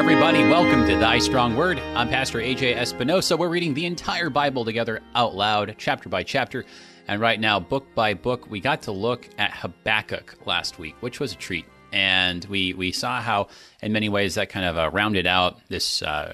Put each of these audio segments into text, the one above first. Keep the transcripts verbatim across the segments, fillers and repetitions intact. everybody. Welcome to Thy Strong Word. I'm Pastor A J. Espinosa. We're reading the entire Bible together out loud, chapter by chapter. And right now, book by book, we got to look at Habakkuk last week, which was a treat. And we, we saw how, in many ways, that kind of uh, rounded out this uh,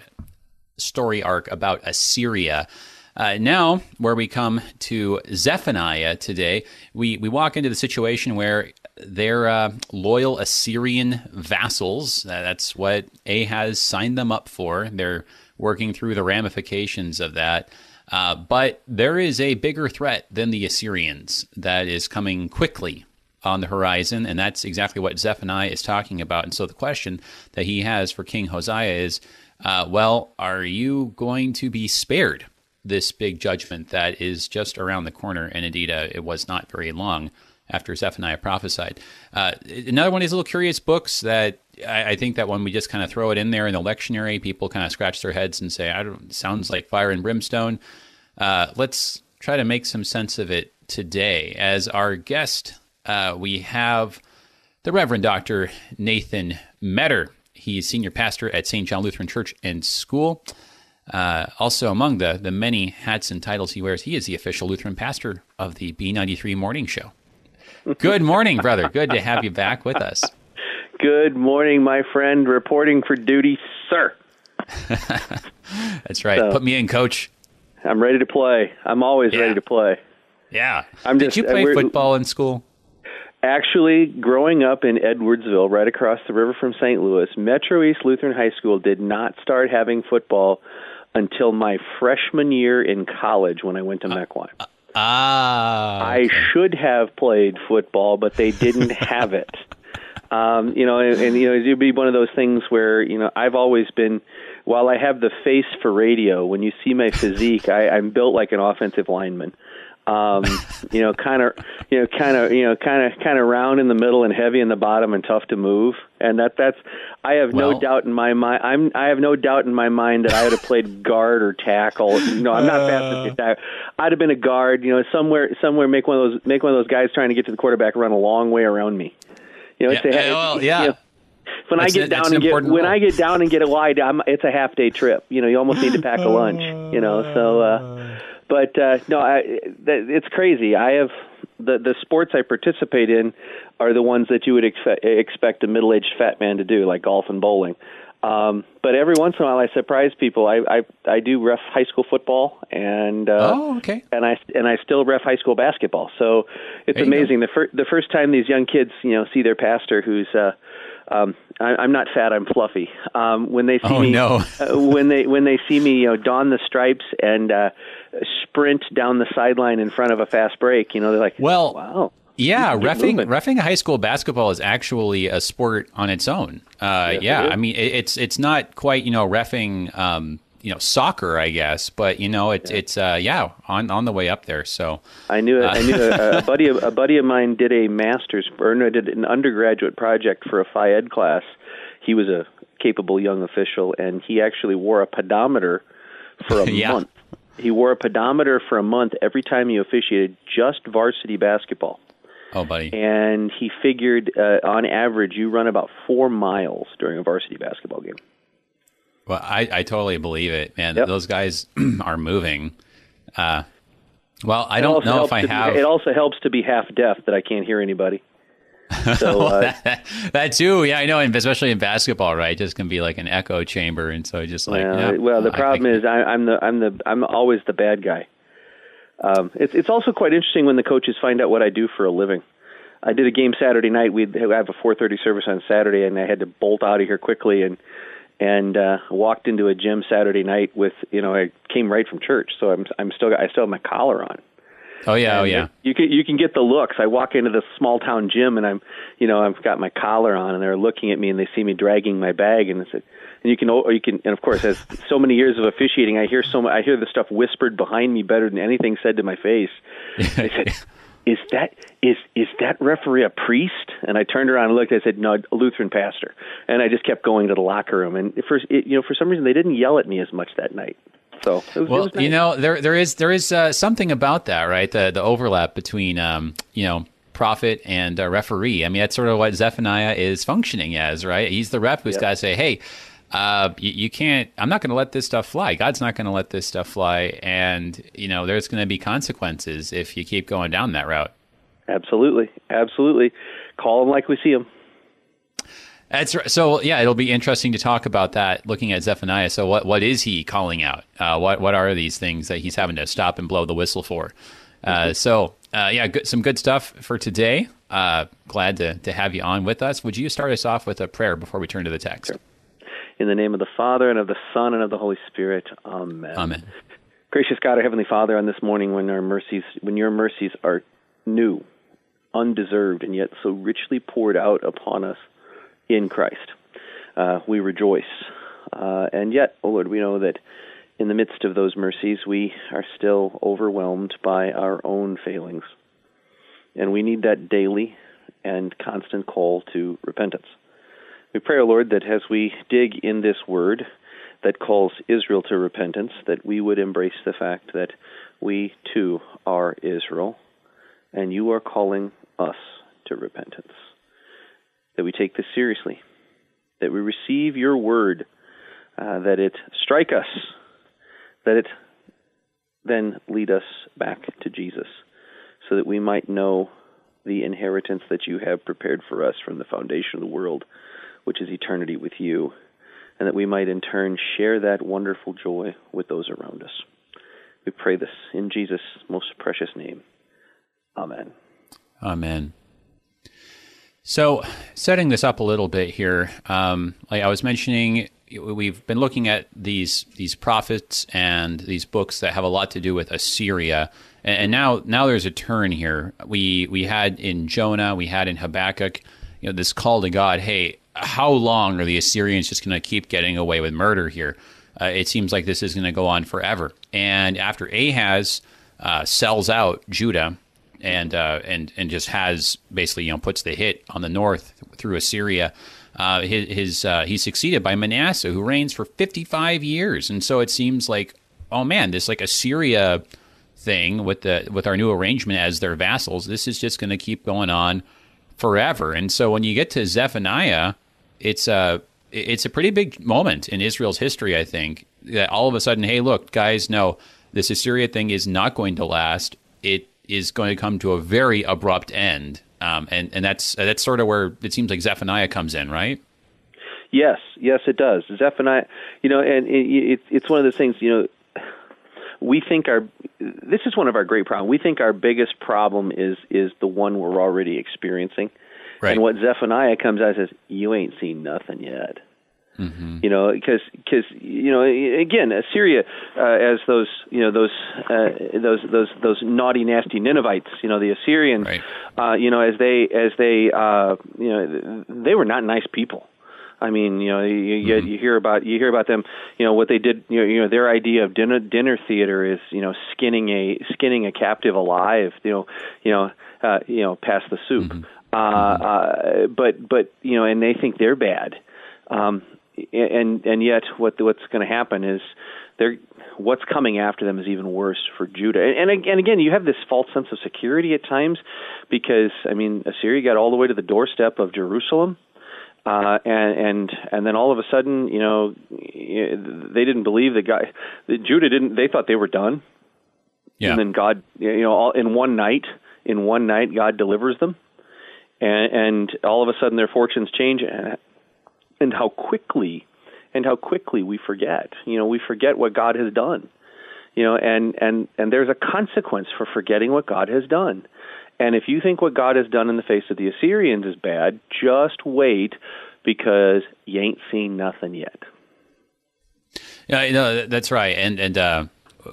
story arc about Assyria. Uh, now, where we come to Zephaniah today, we, we walk into the situation where their uh, loyal Assyrian vassals, uh, that's what Ahaz signed them up for. They're working through the ramifications of that. Uh, but there is a bigger threat than the Assyrians that is coming quickly on the horizon, and that's exactly what Zephaniah is talking about. And so the question that he has for King Hosea is, uh, well, are you going to be spared this big judgment that is just around the corner? And indeed, uh, it was not very long after Zephaniah prophesied. Uh, another one of these little curious books that I, I think that when we just kind of throw it in there in the lectionary, people kind of scratch their heads and say, I don't, sounds like fire and brimstone. Uh, let's try to make some sense of it today. As our guest, uh, we have the Reverend Doctor Nathan Metter. He's senior pastor at Saint John Lutheran Church and School. Uh, also among the, the many hats and titles he wears, he is the official Lutheran pastor of the B ninety-three Morning Show. Good morning, brother. Good to have you back with us. Good morning, my friend. Reporting for duty, sir. That's right. So, put me in, coach. I'm ready to play. I'm always yeah. ready to play. Yeah. I'm Did just, you play football in school? Actually, growing up in Edwardsville, right across the river from Saint Louis, Metro East Lutheran High School did not start having football until my freshman year in college when I went to uh, Mequon. Uh, ah. Okay. I should have played football, but they didn't have it. Um, you know, and, and you know, it'd be one of those things where, you know, I've always been, while I have the face for radio, when you see my physique, I, I'm built like an offensive lineman. Um, you know, kind of, you know, kind of, you know, kind of, kind of round in the middle and heavy in the bottom and tough to move. And that, that's, I have well, no doubt in my mind. I'm, I have no doubt in my mind that I would have played guard or tackle. You know, I'm not uh, fast. I'd have been a guard, you know, somewhere, somewhere make one of those, make one of those guys trying to get to the quarterback run a long way around me. You know, yeah, it's a, well, yeah. You know, when that's I get down and get when role. I get down and get a wide, I'm, it's a half day trip. You know, you almost need to pack a lunch. You know, so. Uh, But uh, no, I, it's crazy. I have the the sports I participate in are the ones that you would exfe- expect a middle-aged fat man to do, like golf and bowling. Um, but every once in a while, I surprise people. I I, I do ref high school football, and uh, oh, okay. and I and I still ref high school basketball. So it's amazing. Go. The first the first time these young kids, you know, see their pastor who's. Uh, Um, I, I'm not fat. I'm fluffy. Um, when they see oh, me, no. uh, when they when they see me, you know, don the stripes and uh, sprint down the sideline in front of a fast break, you know, they're like, "Well, wow." Yeah, refing refing high school basketball is actually a sport on its own. Uh, yes, yeah, I mean, it, it's it's not quite, you know, refing, um, you know, soccer, I guess, but you know, it's yeah. it's uh, yeah, on on the way up there. So I knew uh, I knew a, a buddy of, a buddy of mine did a master's or no, did an undergraduate project for a Phi Ed class. He was a capable young official, and he actually wore a pedometer for a yeah. month. He wore a pedometer for a month every time he officiated just varsity basketball. Oh, buddy! And he figured, uh, on average, you run about four miles during a varsity basketball game. Well, I, I totally believe it, man. Yep. Those guys are moving. Uh, well, I don't know if I have... Be, it also helps to be half-deaf that I can't hear anybody. So, well, uh, that, that, that too, yeah, I know, and especially in basketball, right? It just can be like an echo chamber, and so just like... Well, yeah, well the I problem think... is I, I'm the I'm the I'm always the bad guy. Um, it's it's also quite interesting when the coaches find out what I do for a living. I did a game Saturday night. We have a four thirty service on Saturday, and I had to bolt out of here quickly, and... And uh, walked into a gym Saturday night with, you know, I came right from church, so I'm I'm still I still have my collar on. Oh yeah, and oh yeah. You can you can get the looks. I walk into this small town gym and I'm, you know, I've got my collar on and they're looking at me and they see me dragging my bag and it's a, and you can or you can and of course as so many years of officiating I hear so much, I hear the stuff whispered behind me better than anything said to my face. I said, Is that is is that referee a priest? And I turned around and looked. I said, "No, a Lutheran pastor." And I just kept going to the locker room. And for it, you know, for some reason, they didn't yell at me as much that night. So it was, well, it was nice. You know, there there is there is uh, something about that, right? The the overlap between um, you know, prophet and uh, referee. I mean, that's sort of what Zephaniah is functioning as, right? He's the ref who's yep. got to say, "Hey, uh, you, you can't, I'm not going to let this stuff fly. God's not going to let this stuff fly. And, you know, there's going to be consequences if you keep going down that route. Absolutely. Absolutely. Call them like we see them. That's right. So, yeah, it'll be interesting to talk about that, looking at Zephaniah. So what, what is he calling out? Uh, what what are these things that he's having to stop and blow the whistle for? Uh, mm-hmm. So, uh, yeah, good, some good stuff for today. Uh, glad to, to have you on with us. Would you start us off with a prayer before we turn to the text? Sure. In the name of the Father, and of the Son, and of the Holy Spirit. Amen. Amen. Gracious God, our Heavenly Father, on this morning when our mercies, when your mercies are new, undeserved, and yet so richly poured out upon us, in Christ, uh, we rejoice. Uh, and yet, oh Lord, we know that in the midst of those mercies, we are still overwhelmed by our own failings. And we need that daily and constant call to repentance. We pray, oh Lord, that as we dig in this word that calls Israel to repentance, that we would embrace the fact that we too are Israel, and you are calling us to repentance. That we take this seriously, that we receive your word, uh, that it strike us, that it then lead us back to Jesus, so that we might know the inheritance that you have prepared for us from the foundation of the world, which is eternity with you, and that we might in turn share that wonderful joy with those around us. We pray this in Jesus' most precious name. Amen. Amen. So, setting this up a little bit here, um, like I was mentioning, we've been looking at these these prophets and these books that have a lot to do with Assyria, and, and now now there's a turn here. We we had in Jonah, we had in Habakkuk, you know, this call to God. Hey, how long are the Assyrians just going to keep getting away with murder here? Uh, it seems like this is going to go on forever. And after Ahaz uh, sells out Judah. And uh, and and just has basically, you know, puts the hit on the north through Assyria. Uh, his his uh, he's succeeded by Manasseh, who reigns for fifty-five years, and so it seems like, oh man, this like Assyria thing with the with our new arrangement as their vassals, this is just going to keep going on forever. And so when you get to Zephaniah, it's a it's a pretty big moment in Israel's history, I think, that all of a sudden, hey, look, guys, no, this Assyria thing is not going to last. It is going to come to a very abrupt end, um, and and that's that's sort of where it seems like Zephaniah comes in, right? Yes, yes, it does. Zephaniah, you know, and it, it, it's one of those things, you know. We think our this is one of our great problems. We think our biggest problem is is the one we're already experiencing, right. And what Zephaniah comes out and says, you ain't seen nothing yet. Mm-hmm. You know, because because you know, again, Assyria, uh, as those you know those uh, those those those naughty, nasty Ninevites, you know, the Assyrians, right. uh, you know, as they as they uh, you know, they were not nice people. I mean, you know, you, you, mm-hmm. you hear about you hear about them, you know, what they did. You know, you know their idea of dinner dinner theater is, you know, skinning a skinning a captive alive. You know, you know, uh, you know, pass the soup. Mm-hmm. Uh, uh, but but you know, and they think they're bad. Um, And and yet, what what's going to happen is, they're what's coming after them is even worse for Judah. And and again, you have this false sense of security at times, because I mean, Assyria got all the way to the doorstep of Jerusalem, uh, and and and then all of a sudden, you know, they didn't believe the guy. Judah didn't. They thought they were done. Yeah. And then God, you know, all, in one night, in one night, God delivers them, and and all of a sudden their fortunes change. And how quickly, and how quickly we forget. You know, we forget what God has done. You know, and and and there's a consequence for forgetting what God has done. And if you think what God has done in the face of the Assyrians is bad, just wait, because you ain't seen nothing yet. Yeah, no, that's right. And and uh,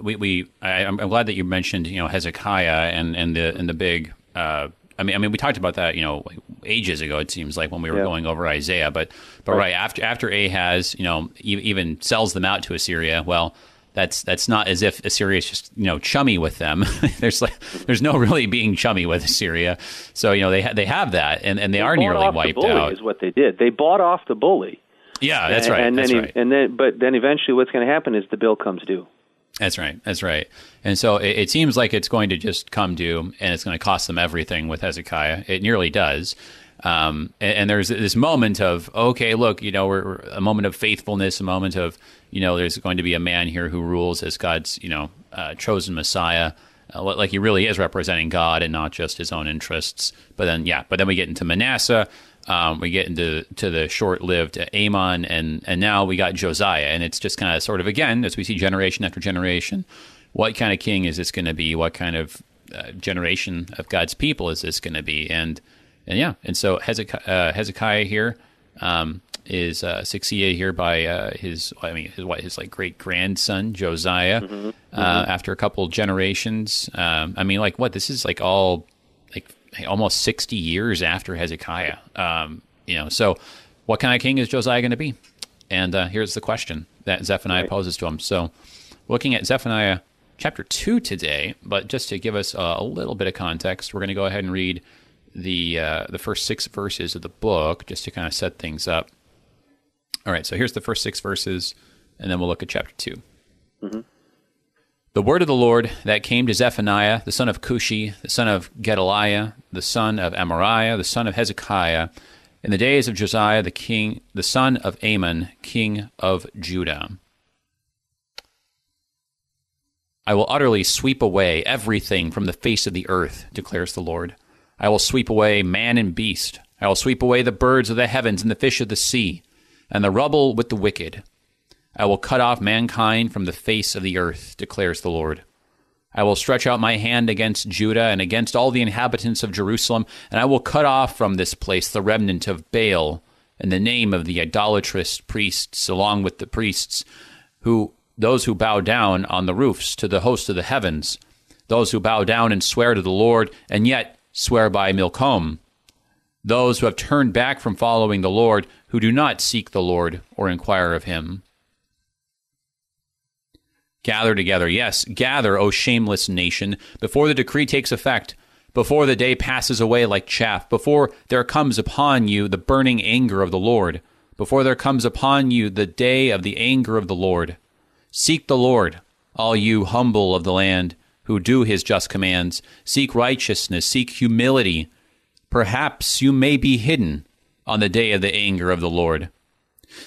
we we I, I'm glad that you mentioned, you know, Hezekiah and and the and the big. Uh, I mean, I mean, we talked about that, you know, ages ago. It seems like when we were yeah. going over Isaiah, but but right. right after after Ahaz, you know, even sells them out to Assyria. Well, that's that's not as if Assyria is just, you know, chummy with them. there's like there's no really being chummy with Assyria. So, you know, they ha- they have that, and, and they, they are nearly wiped the bully out. Is what they did. They bought off the bully. Yeah, that's right. And, and that's then, right. and then, but then eventually, what's going to happen is the bill comes due. That's right. That's right. And so it, it seems like it's going to just come due, and it's going to cost them everything with Hezekiah. It nearly does. Um, and, and there's this moment of, okay, look, you know, we're, we're a moment of faithfulness, a moment of, you know, there's going to be a man here who rules as God's, you know, uh, chosen Messiah, uh, like he really is representing God and not just his own interests. But then, yeah, but then we get into Manasseh, um, we get into to the short-lived Amon, and and now we got Josiah, and it's just kind of sort of, again, as we see generation after generation, what kind of king is this going to be? What kind of uh, generation of God's people is this going to be? And And yeah, and so Hezekiah, uh, Hezekiah here um, is uh, succeeded here by uh, his, I mean, his, what, his like great grandson Josiah. Mm-hmm. Uh, mm-hmm. After a couple generations, um, I mean, like what this is like all like almost sixty years after Hezekiah. Um, you know, so what kind of king is Josiah going to be? And uh, here's the question that Zephaniah right. poses to him. So, looking at Zephaniah chapter two today, but just to give us a, a little bit of context, we're going to go ahead and read the uh, the first six verses of the book, just to kind of set things up. All right, so here's the first six verses, and then we'll look at chapter two. Mm-hmm. The word of the Lord that came to Zephaniah, the son of Cushi, the son of Gedaliah, the son of Amariah, the son of Hezekiah, in the days of Josiah, the king, the son of Amon, king of Judah. I will utterly sweep away everything from the face of the earth, declares the Lord. I will sweep away man and beast. I will sweep away the birds of the heavens and the fish of the sea, and the rubble with the wicked. I will cut off mankind from the face of the earth, declares the Lord. I will stretch out my hand against Judah and against all the inhabitants of Jerusalem, and I will cut off from this place the remnant of Baal and the name of the idolatrous priests, along with the priests, who those who bow down on the roofs to the host of the heavens, those who bow down and swear to the Lord, and yet swear by Milcom, those who have turned back from following the Lord, who do not seek the Lord or inquire of him. Gather together, yes, gather, O shameless nation, before the decree takes effect, before the day passes away like chaff, before there comes upon you the burning anger of the Lord, before there comes upon you the day of the anger of the Lord. Seek the Lord, all you humble of the land, who do his just commands. Seek righteousness, seek humility. Perhaps you may be hidden on the day of the anger of the Lord.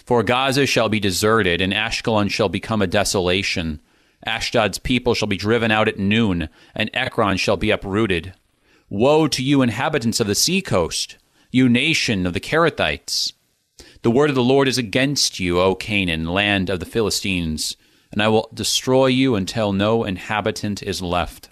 For Gaza shall be deserted, and Ashkelon shall become a desolation. Ashdod's people shall be driven out at noon, and Ekron shall be uprooted. Woe to you, inhabitants of the seacoast, you nation of the Kerethites! The word of the Lord is against you, O Canaan, land of the Philistines. And I will destroy you until no inhabitant is left.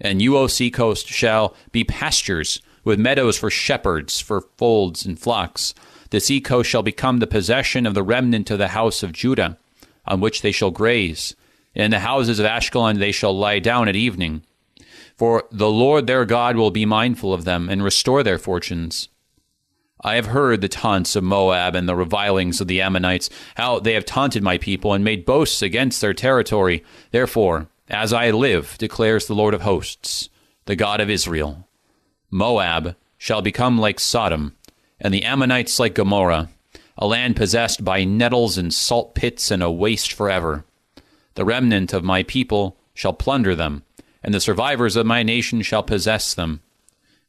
And you, O seacoast, shall be pastures, with meadows for shepherds, for folds and flocks. The seacoast shall become the possession of the remnant of the house of Judah, on which they shall graze. In the houses of Ashkelon they shall lie down at evening. For the Lord their God will be mindful of them, and restore their fortunes. I have heard the taunts of Moab and the revilings of the Ammonites, how they have taunted my people and made boasts against their territory. Therefore, as I live, declares the Lord of hosts, the God of Israel, Moab shall become like Sodom, and the Ammonites like Gomorrah, a land possessed by nettles and salt pits and a waste forever. The remnant of my people shall plunder them, and the survivors of my nation shall possess them.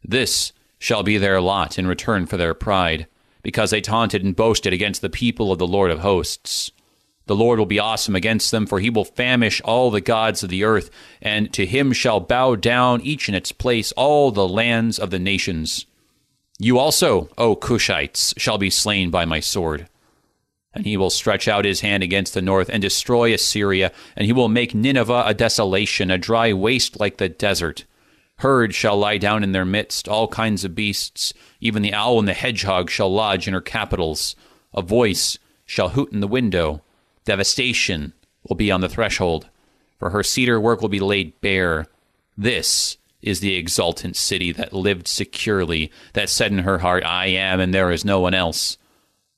This shall be their lot in return for their pride, because they taunted and boasted against the people of the Lord of hosts. The Lord will be awesome against them, for he will famish all the gods of the earth, and to him shall bow down each in its place all the lands of the nations. You also, O Cushites, shall be slain by my sword. And he will stretch out his hand against the north and destroy Assyria, and he will make Nineveh a desolation, a dry waste like the desert. Herds shall lie down in their midst, all kinds of beasts. Even the owl and the hedgehog shall lodge in her capitals. A voice shall hoot in the window. Devastation will be on the threshold, for her cedar work will be laid bare. This is the exultant city that lived securely, that said in her heart, I am, and there is no one else.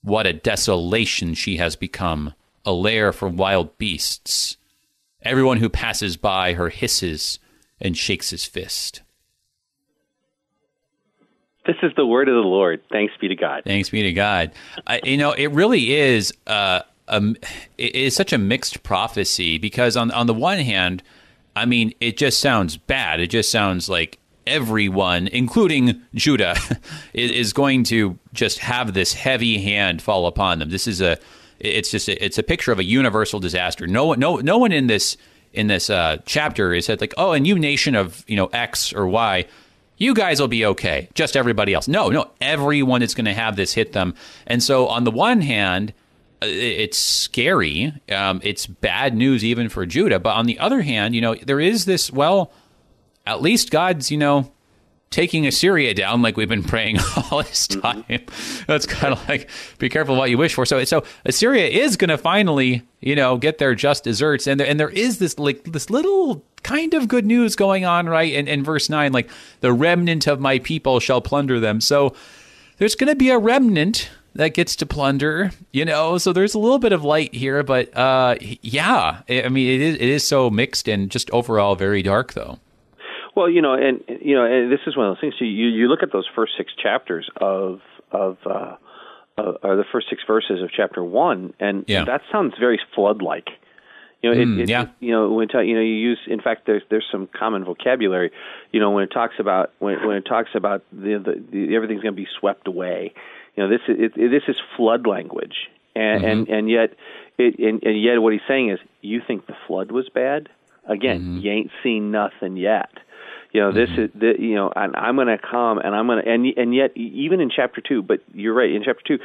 What a desolation she has become, a lair for wild beasts. Everyone who passes by her hisses and shakes his fist. This is the word of the Lord. Thanks be to God. Thanks be to God. I, you know, it really is uh, um, it is such a mixed prophecy, because on on the one hand, I mean, it just sounds bad. It just sounds like everyone, including Judah, is going to just have this heavy hand fall upon them. This is a, it's just, a, it's a picture of a universal disaster. No one, no, no one in this in this uh, chapter is said like, oh, and you nation of, you know, X or Y, you guys will be okay. Just everybody else. No, no, everyone is going to have this hit them. And so, on the one hand, it's scary. Um, it's bad news even for Judah. But on the other hand, you know, there is this, well, at least God's, you know, taking Assyria down like we've been praying all this time. Mm-hmm. That's kind of like, be careful what you wish for. So so Assyria is going to finally, you know, get their just desserts. And there, and there is this like this little kind of good news going on, right? And in verse nine, like, the remnant of my people shall plunder them. So there's going to be a remnant that gets to plunder, you know, so there's a little bit of light here, but uh, yeah, I mean, it is it is so mixed and just overall very dark, though. Well, you know, and you know, and this is one of those things. You you look at those first six chapters of of uh, uh, or the first six verses of chapter one, and yeah. that sounds very flood-like. You know, it, mm, it, yeah. you know, when ta- you know, you use. In fact, there's there's some common vocabulary. You know, when it talks about when when it talks about the, the, the everything's going to be swept away. You know, this is it, it, this is flood language, and mm-hmm. and, and yet, it, and, and yet, what he's saying is, you think the flood was bad? Again, mm-hmm. you ain't seen nothing yet. You know, this mm-hmm. is the, you know, and I'm going to come, and I'm going to, and and yet, even in chapter two, but you're right, in chapter two,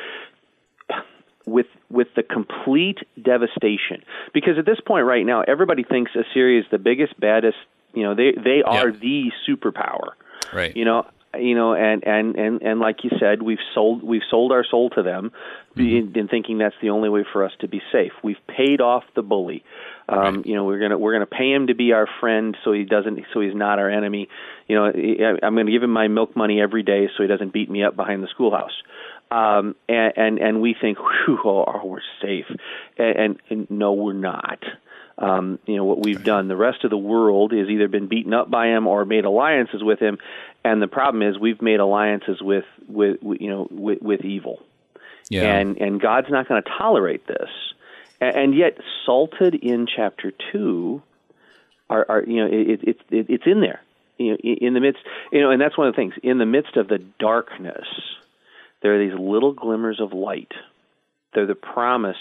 with with the complete devastation, because at this point right now, everybody thinks Assyria is the biggest, baddest. You know, they they are yep. the superpower. Right. You know. You know, and, and, and, and like you said, we've sold we've sold our soul to them, mm-hmm. in, in thinking that's the only way for us to be safe. We've paid off the bully. Um, right. You know, we're gonna we're gonna pay him to be our friend, so he doesn't, so he's not our enemy. You know, I'm gonna give him my milk money every day, so he doesn't beat me up behind the schoolhouse. Um, and, and and we think, whew, oh, we're safe, and, and, and no, we're not. Um, you know, what we've done, the rest of the world has either been beaten up by him or made alliances with him. And the problem is we've made alliances with, with, with you know, with, with evil. Yeah. And, and God's not going to tolerate this. And, and yet, salted in chapter two, are, are you know, it, it, it, it's in there. You know, in the midst, you know, and that's one of the things. In the midst of the darkness, there are these little glimmers of light. They're the promise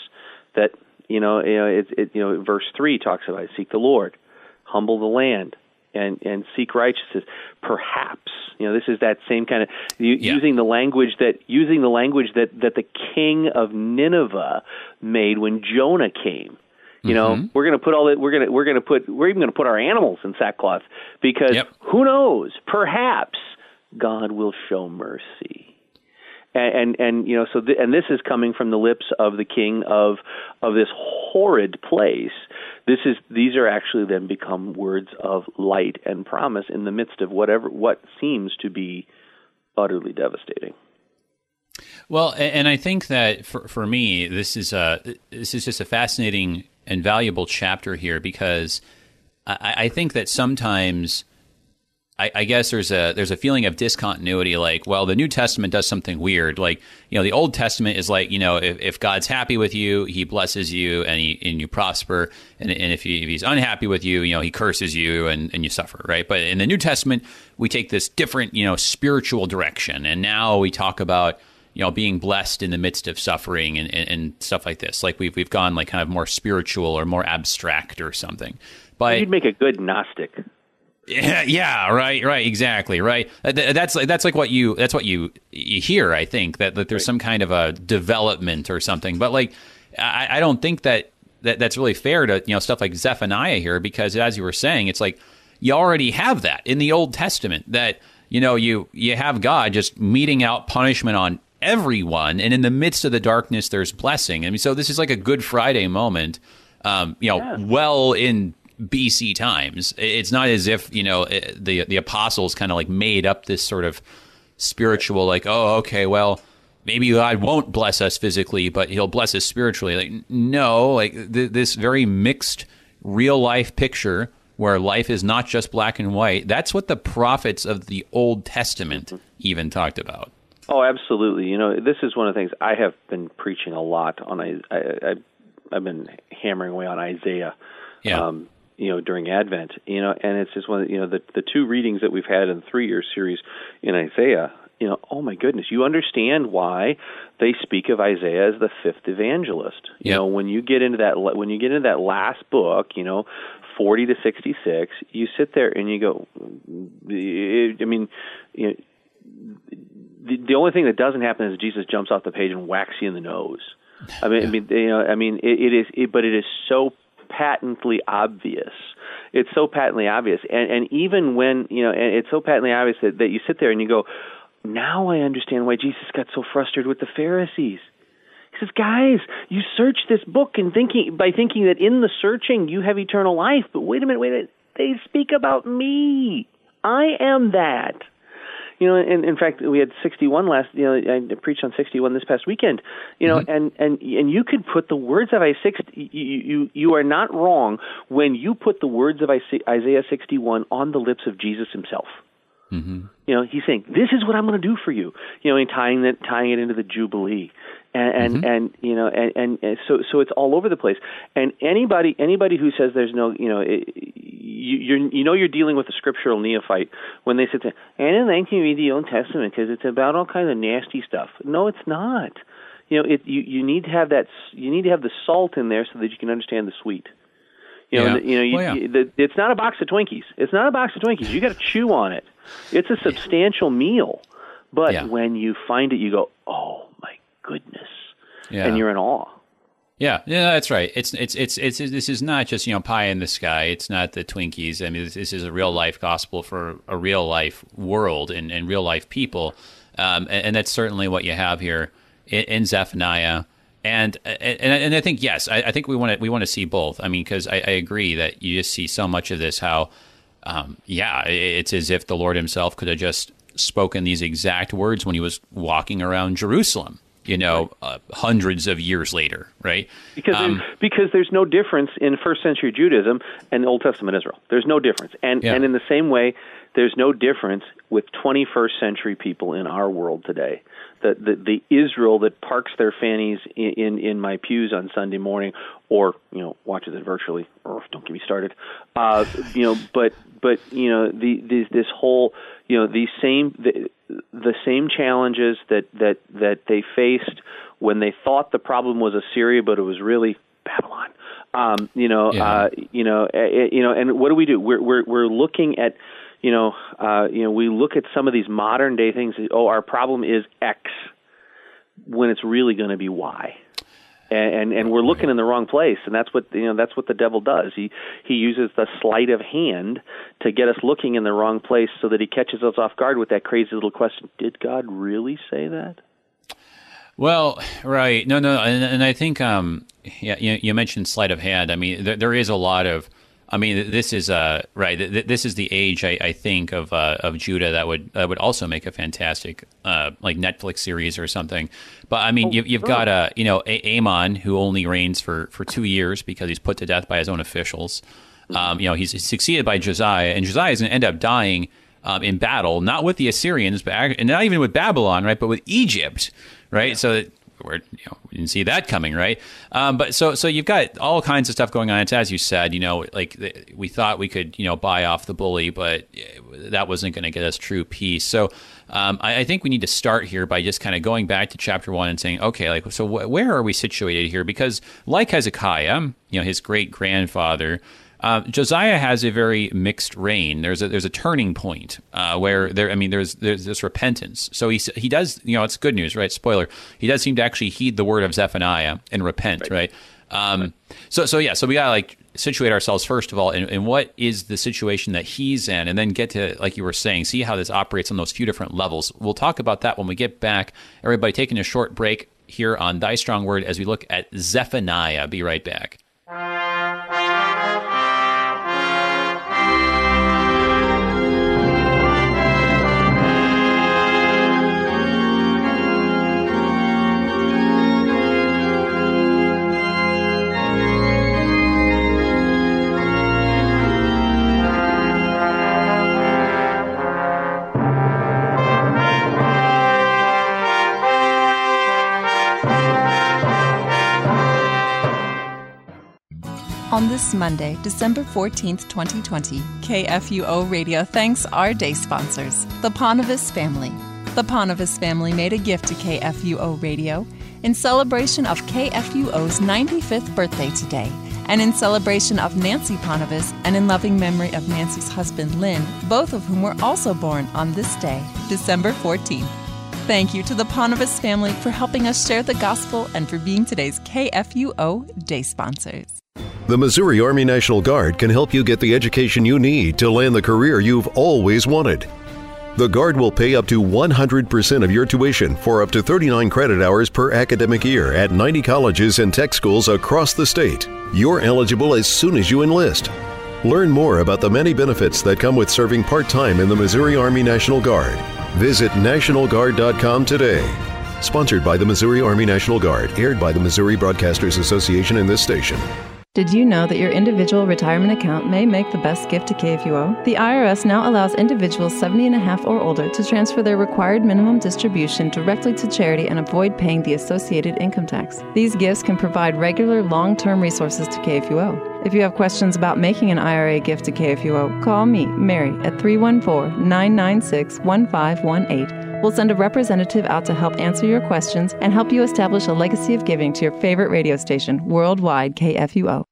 that, You know, you know, it, it, you know, verse three talks about it. Seek the Lord, humble the land, and, and seek righteousness. Perhaps, you know, this is that same kind of you, yeah. using the language that using the language that, that the king of Nineveh made when Jonah came. You mm-hmm. know, we're going to put all that. We're going to we're going to put we're even going to put our animals in sackcloth because yep. who knows? Perhaps God will show mercy. And, and and you know so th- and this is coming from the lips of the king of of this horrid place. This is these are actually then become words of light and promise in the midst of whatever what seems to be utterly devastating. Well, and I think that for for me this is a this is just a fascinating and valuable chapter here because I, I think that sometimes. I, I guess there's a there's a feeling of discontinuity, like, well, the New Testament does something weird. Like, you know, the Old Testament is like, you know, if, if God's happy with you, he blesses you and he, and you prosper. And, and if, he, if he's unhappy with you, you know, he curses you and, and you suffer, right? But in the New Testament, we take this different, you know, spiritual direction. And now we talk about, you know, being blessed in the midst of suffering and, and, and stuff like this. Like we've, we've gone like kind of more spiritual or more abstract or something. But you'd make a good Gnostic. Yeah, yeah, right, right, exactly, right. That's like that's like what you that's what you, you hear. I think that, that there's right. some kind of a development or something, but like I, I don't think that, that that's really fair to you know stuff like Zephaniah here because as you were saying, it's like you already have that in the Old Testament that you know you you have God just meting out punishment on everyone, and in the midst of the darkness, there's blessing. I mean, so this is like a Good Friday moment, um, you know, yeah. well in. B C times. It's not as if, you know, the the apostles kind of like made up this sort of spiritual, like, oh, okay, well, maybe God won't bless us physically, but he'll bless us spiritually. Like, no, like th- this very mixed real life picture where life is not just black and white. That's what the prophets of the Old Testament even talked about. Oh, absolutely. You know, this is one of the things I have been preaching a lot on. I, I, I I've been hammering away on Isaiah. Yeah. Um, you know, during Advent, you know, and it's just one of, you know, the, the two readings that we've had in the three-year series in Isaiah, you know, oh my goodness, you understand why they speak of Isaiah as the fifth evangelist. Yep. You know, when you get into that, when you get into that last book, you know, forty to sixty-six, you sit there and you go, I mean, you know, the, the only thing that doesn't happen is Jesus jumps off the page and whacks you in the nose. I mean, yeah. I mean, you know, I mean, it, it is, it, but it is so patently obvious. It's so patently obvious, and and even when you know, and it's so patently obvious that, that you sit there and you go, now I understand why Jesus got so frustrated with the Pharisees. He says, guys, you search this book and thinking by thinking that in the searching you have eternal life, but wait a minute, wait a minute, they speak about me. I am that. You know, and in fact, we had sixty-one last, you know, I preached on sixty-one this past weekend, you know, mm-hmm. and, and, and you could put the words of Isaiah, you, you, you are not wrong when you put the words of Isaiah sixty-one on the lips of Jesus himself. Mm-hmm. You know, he's saying, this is what I'm going to do for you, you know, and tying that, tying it into the Jubilee. And, and, mm-hmm. and you know, and, and, and so, so it's all over the place. And anybody, anybody who says there's no, you know, it, you, you're, you know, you're dealing with a scriptural neophyte when they sit there, I don't like to read the Old Testament because it's about all kinds of nasty stuff. No, it's not. You know, it, you, you need to have that, you need to have the salt in there so that you can understand the sweet. You know, yeah. the, you know, you, well, yeah. you, the, it's not a box of Twinkies. It's not a box of Twinkies. You got to chew on it. It's a substantial meal, but yeah. when you find it, you go, oh my goodness, yeah. and you're in awe. Yeah, yeah, that's right. It's, it's it's it's this is not just, you know, pie in the sky. It's not the Twinkies. I mean, this, this is a real life gospel for a real life world and, and real life people, um, and, and that's certainly what you have here in, in Zephaniah. And and and I think yes, I, I think we want to we want to see both. I mean, because I, I agree that you just see so much of this. How, um, yeah, it's as if the Lord Himself could have just spoken these exact words when He was walking around Jerusalem. You know, uh, hundreds of years later, right? Because um, there's, because there's no difference in first century Judaism and Old Testament Israel. There's no difference, and yeah. and in the same way, there's no difference with twenty-first century people in our world today. The the, the Israel that parks their fannies in, in in my pews on Sunday morning, or you know, watches it virtually. Or don't get me started. Uh, you know, but but you know, the, the this whole you know these same. The, the same challenges that, that, that they faced when they thought the problem was Assyria, but it was really Babylon. Um, you know, yeah. uh, you know, uh, you know, and what do we do? We're we're we're looking at, you know, uh, you know, we look at some of these modern day things. Oh, our problem is X, when it's really going to be Y. And, and and we're looking in the wrong place, and that's what you know. That's what the devil does. He he uses the sleight of hand to get us looking in the wrong place, so that he catches us off guard with that crazy little question: did God really say that? Well, right, no, no, and, and I think um, yeah, you, you mentioned sleight of hand. I mean, there, there is a lot of. I mean, this is uh right. Th- this is the age I, I think of uh, of Judah that would that would also make a fantastic uh, like Netflix series or something. But I mean, oh, you, you've oh. got a you know a- Amon who only reigns for, for two years because he's put to death by his own officials. Um, you know, he's, he's succeeded by Josiah, and Josiah is going to end up dying um, in battle, not with the Assyrians, but and not even with Babylon, right? But with Egypt, right? Yeah. So. That, Where, you know, we didn't see that coming, right? Um, but so, so you've got all kinds of stuff going on. It's as you said, you know, like the, we thought we could, you know, buy off the bully, but that wasn't going to get us true peace. So um, I, I think we need to start here by just kind of going back to chapter one and saying, okay, like, so wh- where are we situated here? Because like Hezekiah, you know, his great grandfather, uh, Josiah has a very mixed reign. There's a there's a turning point uh, where there. I mean, there's there's this repentance. So he he does. You know, it's good news, right? Spoiler. He does seem to actually heed the word of Zephaniah and repent, right? right? Um, right. So so yeah. So we gotta like situate ourselves first of all in, in what is the situation that he's in, and then get to like you were saying, see how this operates on those few different levels. We'll talk about that when we get back. Everybody, taking a short break here on Thy Strong Word as we look at Zephaniah. Be right back. On this Monday, December fourteenth, twenty twenty, K F U O Radio thanks our day sponsors, the Ponovis family. The Ponovis family made a gift to K F U O Radio in celebration of K F U O's ninety-fifth birthday today, and in celebration of Nancy Ponovis and in loving memory of Nancy's husband, Lynn, both of whom were also born on this day, December fourteenth. Thank you to the Ponovis family for helping us share the gospel and for being today's K F U O Day Sponsors. The Missouri Army National Guard can help you get the education you need to land the career you've always wanted. The Guard will pay up to one hundred percent of your tuition for up to thirty-nine credit hours per academic year at ninety colleges and tech schools across the state. You're eligible as soon as you enlist. Learn more about the many benefits that come with serving part-time in the Missouri Army National Guard. Visit national guard dot com today. Sponsored by the Missouri Army National Guard, aired by the Missouri Broadcasters Association and this station. Did you know that your individual retirement account may make the best gift to K F U O? The I R S now allows individuals seventy and a half or older to transfer their required minimum distribution directly to charity and avoid paying the associated income tax. These gifts can provide regular, long-term resources to K F U O. If you have questions about making an I R A gift to K F U O, call me, Mary, at three one four, nine nine six, one five one eight. We'll send a representative out to help answer your questions and help you establish a legacy of giving to your favorite radio station, Worldwide K F U O.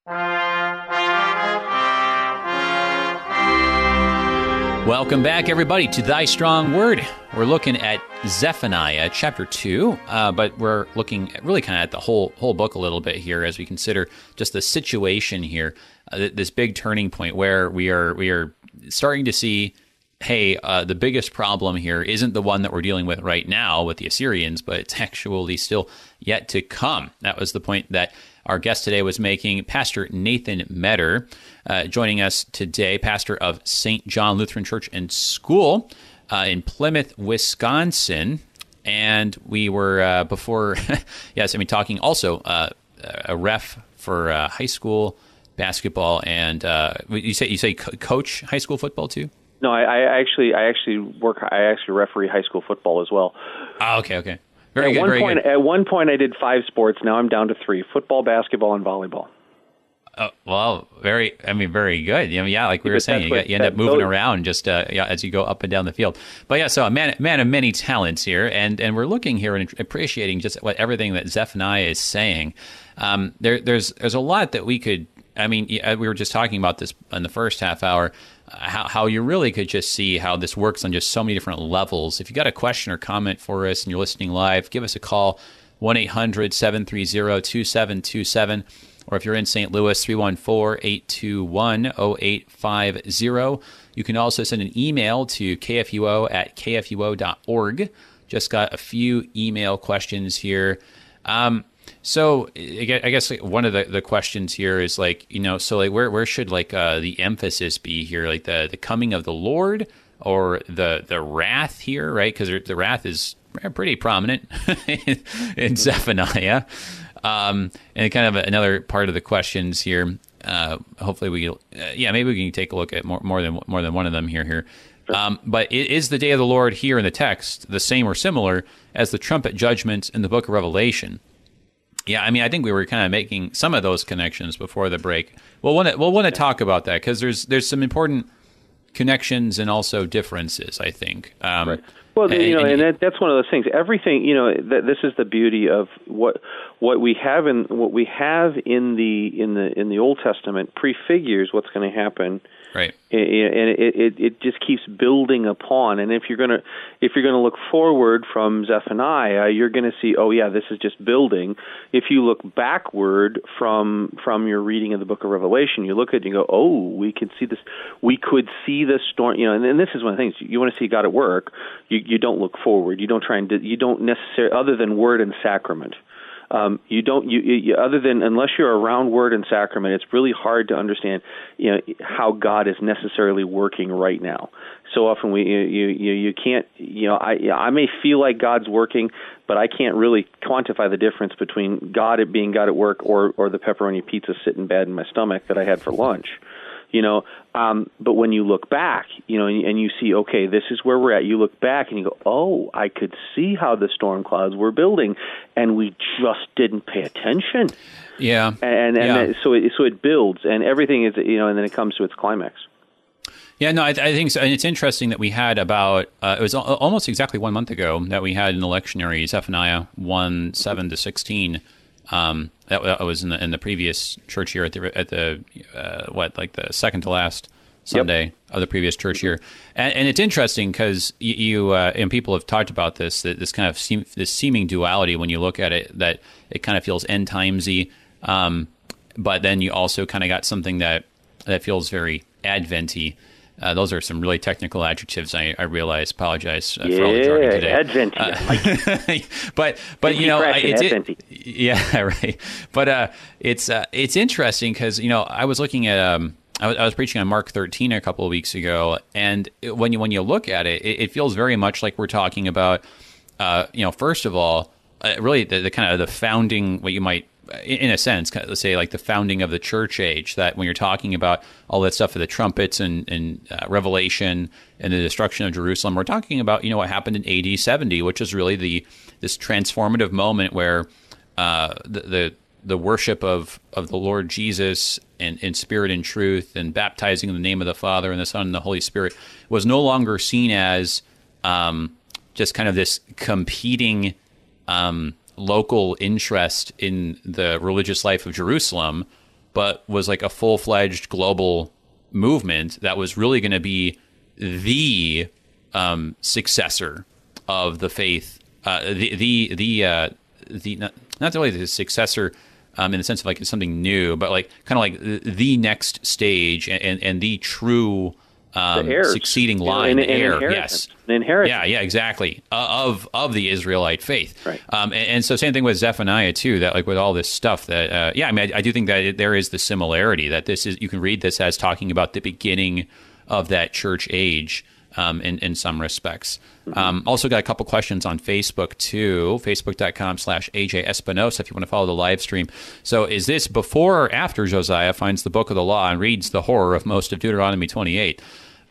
Welcome back, everybody, to Thy Strong Word. We're looking at Zephaniah chapter two, uh, but we're looking at really kind of at the whole whole book a little bit here as we consider just the situation here, uh, this big turning point where we are we are starting to see, hey, uh, the biggest problem here isn't the one that we're dealing with right now with the Assyrians, but it's actually still yet to come. That was the point that our guest today was making, Pastor Nathan Metter, uh, joining us today, pastor of Saint John Lutheran Church and School uh, in Plymouth, Wisconsin. And we were, uh, before, yes, I mean, talking also uh, a ref for uh, high school basketball, and uh, you say you say co- coach high school football too? No, I, I actually I actually work I actually referee high school football as well. Oh, okay, okay. Very at good, one very point, good. At one point, I did five sports. Now I'm down to three: football, basketball, and volleyball. Oh, well, very. I mean, very good. I mean, yeah, like we yeah, were saying, you, what, you end up moving those. around just uh, yeah, as you go up and down the field. But yeah, so a man, man of many talents here, and, and we're looking here and appreciating just what everything that Zephaniah is saying. Um, there, there's there's a lot that we could. I mean, we were just talking about this in the first half hour. How, how you really could just see how this works on just so many different levels. If you got a question or comment for us and you're listening live, give us a call, one eight hundred, seven three zero, two seven two seven, or if you're in Saint Louis, three one four, eight two one, zero eight five zero. You can also send an email to K F U O at K F U O dot org. Just got a few email questions here. Um, So I guess like one of the, the questions here is like, you know, so like where where should like uh, the emphasis be here, like the, the coming of the Lord or the the wrath here, right? Because the wrath is pretty prominent in, in Zephaniah. Um, and kind of another part of the questions here. Uh, hopefully we, uh, yeah, maybe we can take a look at more, more than more than one of them here here. Um, but is the day of the Lord here in the text the same or similar as the trumpet judgments in the book of Revelation? Yeah, I mean, I think we were kind of making some of those connections before the break. We'll want to we'll want to talk about that because there's there's some important connections and also differences, I think. Um, right. Well, and, you know, and, and that, that's one of those things. Everything, you know, th- this is the beauty of what what we have in what we have in the in the in the Old Testament prefigures what's going to happen. Right, and it, it it just keeps building upon. And if you're gonna if you're gonna look forward from Zephaniah, you're gonna see, oh yeah, this is just building. If you look backward from from your reading of the Book of Revelation, you look at it and you go, oh, we could see this. We could see the storm. You know, and, and this is one of the things you want to see God at work. You you don't look forward. You don't try and you don't necessarily other than word and sacrament. Um, you don't, you, you, other than unless you're around Word and Sacrament, it's really hard to understand, you know, how God is necessarily working right now. So often we, you, you, you can't, you know, I, I may feel like God's working, but I can't really quantify the difference between God at being God at work or, or the pepperoni pizza sitting bad in my stomach that I had for lunch. you know. Um, but when you look back, you know, and, and you see, okay, this is where we're at. You look back and you go, oh, I could see how the storm clouds were building, and we just didn't pay attention. Yeah. And, and, yeah. and so, it, so it builds, and everything is, you know, and then it comes to its climax. Yeah, no, I, I think so. And it's interesting that we had about, uh, it was al- almost exactly one month ago that we had an electionary, Zephaniah one, seven to sixteen. Um, that, that was in the, in the previous church year at the, at the uh, what, like the second to last Sunday yep. of the previous church year. And, and it's interesting because you, you uh, and people have talked about this, that this kind of seem, this seeming duality when you look at it, that it kind of feels end timesy. Um, but then you also kind of got something that, that feels very Adventy. Uh, those are some really technical adjectives. I, I realize. Apologize uh, yeah, for all the jargon today. Adventy. Uh, but but you know, I, it's it, yeah, right. But uh, it's uh, it's interesting because you know I was looking at um, I, w- I was preaching on Mark thirteen a couple of weeks ago, and it, when you when you look at it, it, it feels very much like we're talking about uh, you know, first of all, uh, really the, the kind of the founding, what you might, in a sense, let's say like the founding of the church age, that when you're talking about all that stuff of the trumpets and, and uh, Revelation and the destruction of Jerusalem, we're talking about, you know, what happened in A D seventy, which is really the this transformative moment where uh, the, the the worship of, of the Lord Jesus and in spirit and truth and baptizing in the name of the Father and the Son and the Holy Spirit was no longer seen as um, just kind of this competing um local interest in the religious life of Jerusalem, but was like a full-fledged global movement that was really going to be the um, successor of the faith, uh, the the the uh, the not, not only the successor um, in the sense of like it's something new, but like kind of like the next stage and and, and the true um, the succeeding line, yeah, and, and heir, and yes. Inheritance. Yeah, yeah, exactly. Uh, of of the Israelite faith, right? Um, and, and so same thing with Zephaniah too. That like with all this stuff that uh, yeah, I mean, I, I do think that it, there is the similarity that this is. You can read this as talking about the beginning of that church age um, in in some respects. Mm-hmm. Um, also got a couple questions on Facebook too. Facebook dot com slash A J Espinosa if you want to follow the live stream. So is this before or after Josiah finds the book of the law and reads the horror of most of Deuteronomy twenty-eight?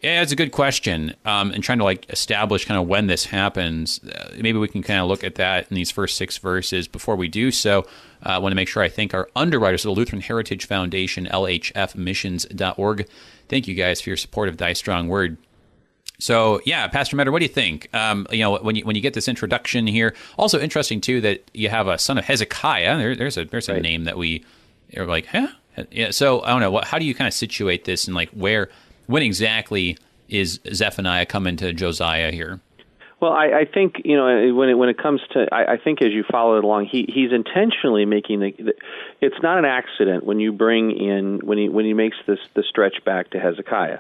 Yeah, it's a good question. Um, and trying to like establish kind of when this happens, uh, maybe we can kind of look at that in these first six verses. Before we do so, uh, I want to make sure I thank our underwriters of the Lutheran Heritage Foundation, L H F missions dot org. Thank you guys for your support of Thy Strong Word. So yeah, Pastor Metter, what do you think? Um, you know, when you when you get this introduction here, also interesting too that you have a son of Hezekiah. There, there's a there's a right. name that we are like, huh? Yeah. So I don't know. What, how do you kind of situate this and like where? When exactly is Zephaniah coming to Josiah here? Well, I, I think, you know, when it, when it comes to, I, I think as you follow it along, he, he's intentionally making the, the, it's not an accident when you bring in, when he when he makes this the stretch back to Hezekiah,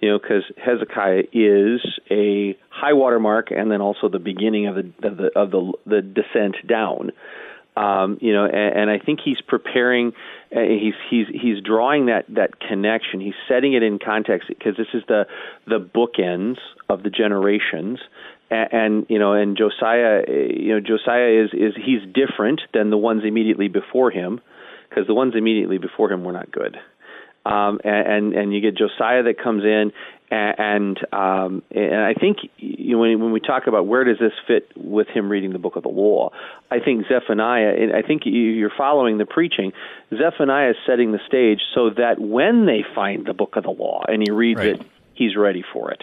you know, because Hezekiah is a high water mark and then also the beginning of the of the of the, the descent down. Um, you know, and, and I think he's preparing. Uh, he's he's he's drawing that, that connection. He's setting it in context because this is the the bookends of the generations, and, and you know, and Josiah, you know, Josiah is is he's different than the ones immediately before him, because the ones immediately before him were not good. Um, and, and and you get Josiah that comes in, and and, um, and I think you know, when when we talk about where does this fit with him reading the book of the law, I think Zephaniah, I think you're following the preaching. Zephaniah is setting the stage so that when they find the book of the law and he reads right. it, he's ready for it.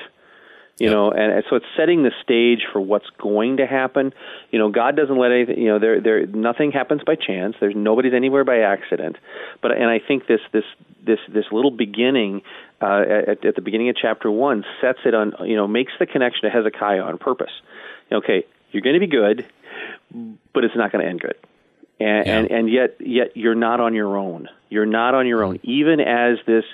You know, and so it's setting the stage for what's going to happen. You know, God doesn't let anything, you know, there, there, nothing happens by chance. There's nobody's anywhere by accident. But, and I think this, this, this, this little beginning uh, at, at the beginning of chapter one sets it on, you know, makes the connection to Hezekiah on purpose. Okay, you're going to be good, but it's not going to end good. And, yeah. and, and yet, yet you're not on your own. You're not on your own, even as this.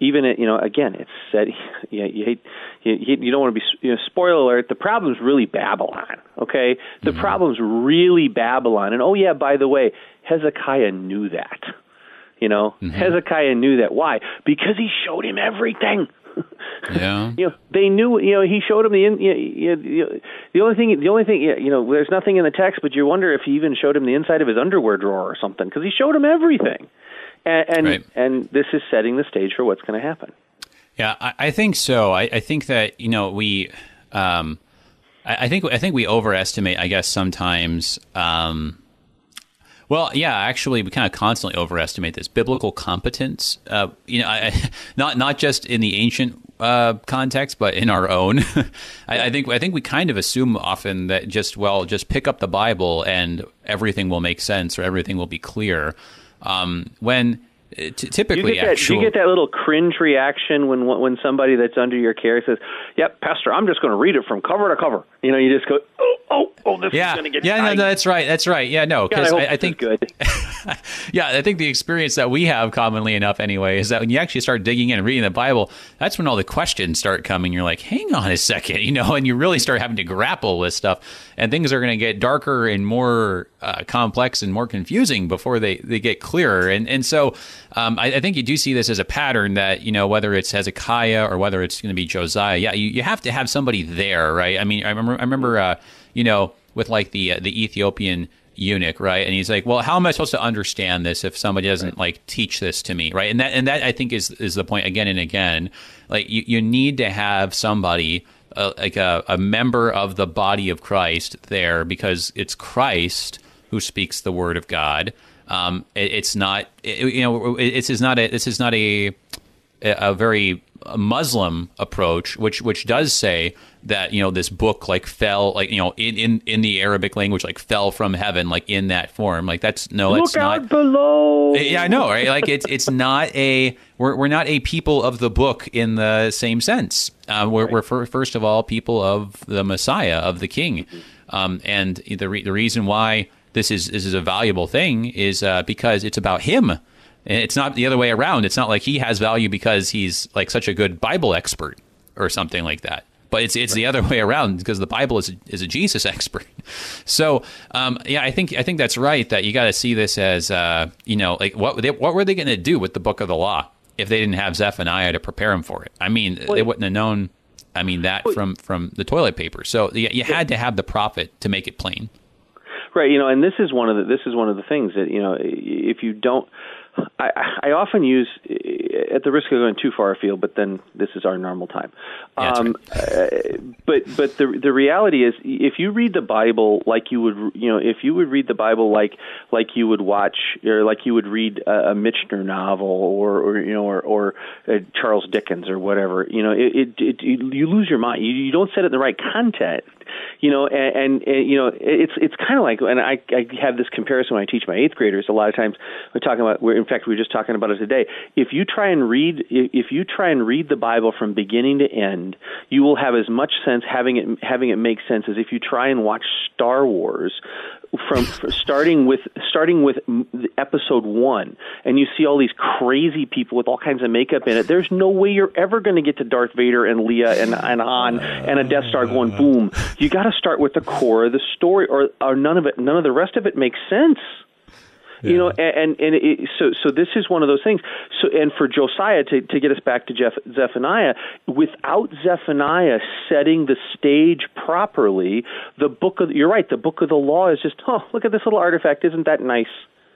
Even, you know, again, it's said, you, you hate, you, you don't want to be, you know, spoiler alert, the problem's really Babylon, okay? The mm-hmm. problem's really Babylon. And, oh, yeah, by the way, Hezekiah knew that, you know? Mm-hmm. Hezekiah knew that. Why? Because he showed him everything. Yeah. You know, they knew, you know, he showed him the, you know, you know, the only thing, the only thing, you know, there's nothing in the text, but you wonder if he even showed him the inside of his underwear drawer or something, because he showed him everything. And and, right. and this is setting the stage for what's going to happen. Yeah, I, I think so. I, I think that, you know, we, um, I, I think I think we overestimate, I guess, sometimes. Um, well, yeah, actually, we kind of constantly overestimate this biblical competence. Uh, you know, I, I, not not just in the ancient uh, context, but in our own. I, I think I think we kind of assume often that just well, just pick up the Bible and everything will make sense or everything will be clear. Um, when t- typically, you get, that, actual... you get that little cringe reaction when when somebody that's under your care says, "Yep, Pastor, I'm just going to read it from cover to cover." You know, you just go, "Oh, oh, oh, this yeah. is going to get." Yeah, dying. no, no, that's right, that's right. Yeah, no, because I, I think good. yeah, I think the experience that we have commonly enough, anyway, is that when you actually start digging in and reading the Bible, that's when all the questions start coming. You're like, "Hang on a second," you know, and you really start having to grapple with stuff, and things are going to get darker and more uh, complex and more confusing before they they get clear. Clearer. And and so um, I, I think you do see this as a pattern that, you know, whether it's Hezekiah or whether it's going to be Josiah, yeah, you, you have to have somebody there, right? I mean, I remember, I remember uh, you know, with like the uh, the Ethiopian eunuch, right? And he's like, well, how am I supposed to understand this if somebody doesn't like teach this to me, right? And that and that I think is is the point again and again. Like you, you need to have somebody uh, like a, a member of the body of Christ there because it's Christ who speaks the word of God. Um, it, it's not, it, you know, it, it's is not a, this is not a a very Muslim approach, which which does say that, you know, this book like fell like, you know, in, in, in the Arabic language, like fell from heaven, like in that form, like that's no, it's not below. Yeah, I know, right? Like it's it's not a we're we're not a people of the book in the same sense. Uh, we're right. we're for, first of all people of the Messiah, of the King, um, and the re- the reason why. This is this is a valuable thing is uh, because it's about him. It's not the other way around. It's not like he has value because he's like such a good Bible expert or something like that. But it's it's right. the other way around because the Bible is is a Jesus expert. So um, yeah, I think I think that's right. That you got to see this as uh, you know, like what they, what were they going to do with the Book of the Law if they didn't have Zephaniah to prepare him for it? I mean, well, they wouldn't have known. I mean that well, from from the toilet paper. So you, you had to have the prophet to make it plain. Right, you know, and this is one of the this is one of the things that, you know, if you don't, I, I often use, at the risk of going too far afield, but then this is our normal time. Yeah, um, right. uh, but but the the reality is, if you read the Bible like you would, you know, if you would read the Bible like like you would watch or like you would read a, a Michener novel or, or you know or, or uh, Charles Dickens or whatever, you know, it, it, it you lose your mind. You, you don't set it in the right context. You know, and, and, and you know, it's it's kind of like, and I, I have this comparison when I teach my eighth graders. A lot of times we're talking about. We're, in fact, we were just talking about it today. If you try and read, if you try and read the Bible from beginning to end, you will have as much sense having it having it make sense as if you try and watch Star Wars from starting with starting with episode one, and you see all these crazy people with all kinds of makeup in it. There's no way you're ever going to get to Darth Vader and Leia and and Han and a Death Star going boom. You got to start with the core of the story, or, or none of it, none of the rest of it makes sense. Yeah. You know, and and it, so so this is one of those things. So and for Josiah to, to get us back to Jeff, Zephaniah, without Zephaniah setting the stage properly, the book of you're right, the book of the law is just oh look at this little artifact, isn't that nice?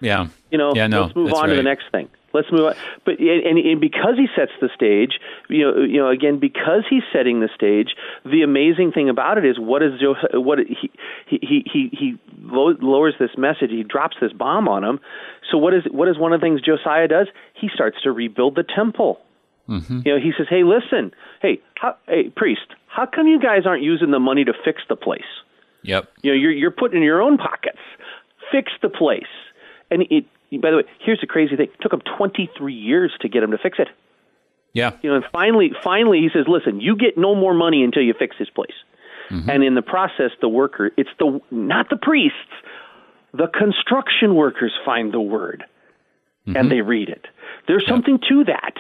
Yeah, you know, yeah, no, let's move on right. to the next thing. Let's move on. But and, and because he sets the stage, you know, you know, again, because he's setting the stage, the amazing thing about it is what is what he he he he lowers this message, he drops this bomb on him. So what is what is one of the things Josiah does? He starts to rebuild the temple. Mm-hmm. You know, he says, "Hey, listen, hey, how, hey, priest, how come you guys aren't using the money to fix the place? Yep, you know, you're you're putting in your own pockets. Fix the place." And it. By the way, here's the crazy thing. It took him twenty-three years to get him to fix it. Yeah. You know, and finally, finally he says, listen, you get no more money until you fix this place. Mm-hmm. And in the process, the worker, it's the not the priests, the construction workers find the word mm-hmm. and they read it. There's yeah. something to that.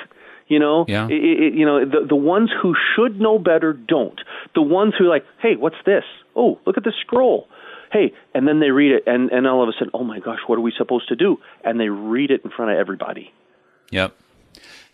You know, yeah. it, it, you know the, the ones who should know better don't. The ones who are like, hey, what's this? Oh, look at this scroll. Hey, and then they read it, and, and all of a sudden, oh my gosh, what are we supposed to do? And they read it in front of everybody. Yep.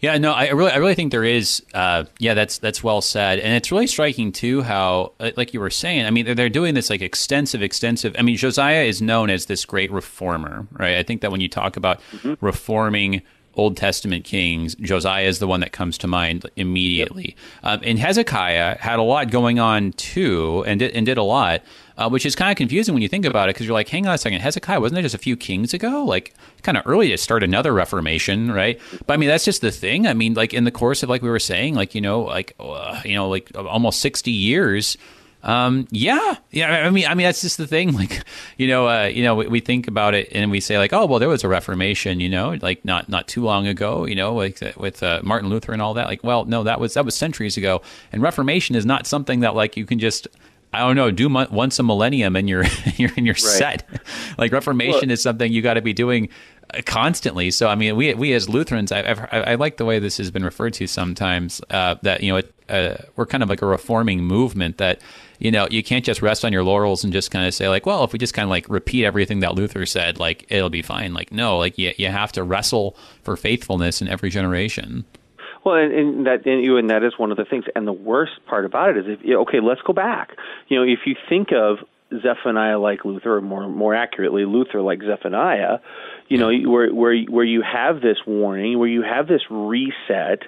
Yeah, no, I really, I really think there is. Uh, yeah, that's that's well said, and it's really striking too how, like you were saying, I mean, they're, they're doing this like extensive, extensive. I mean, Josiah is known as this great reformer, right? I think that when you talk about mm-hmm. reforming Old Testament kings, Josiah is the one that comes to mind immediately. Yep. Um, and Hezekiah had a lot going on too, and did, and did a lot, uh, which is kind of confusing when you think about it, because you're like, hang on a second, Hezekiah, wasn't there just a few kings ago? Like, kind of early to start another reformation, right? But I mean, that's just the thing. I mean, like in the course of, like we were saying, like, you know, like, uh, you know, like almost sixty years, Um, yeah, yeah. I mean, I mean, that's just the thing. Like, you know, uh, you know, we, we think about it and we say like, oh, well, there was a Reformation, you know, like not, not too long ago, you know, like with uh, Martin Luther and all that. Like, well, no, that was that was centuries ago. And Reformation is not something that like you can just, I don't know, do mo- once a millennium and you're you're in your right. set. Like Reformation well, is something you got to be doing constantly. So I mean, we we as Lutherans, I I've, I like the way this has been referred to sometimes. Uh, that you know, it, uh, we're kind of like a reforming movement that. You know, you can't just rest on your laurels and just kind of say like, well, if we just kind of like repeat everything that Luther said, like it'll be fine. Like, no, like you, you have to wrestle for faithfulness in every generation. Well, and, and that and, you, and that is one of the things. And the worst part about it is, if, okay, let's go back. You know, if you think of Zephaniah like Luther, or more more accurately, Luther like Zephaniah, you know, where where where you have this warning, where you have this reset,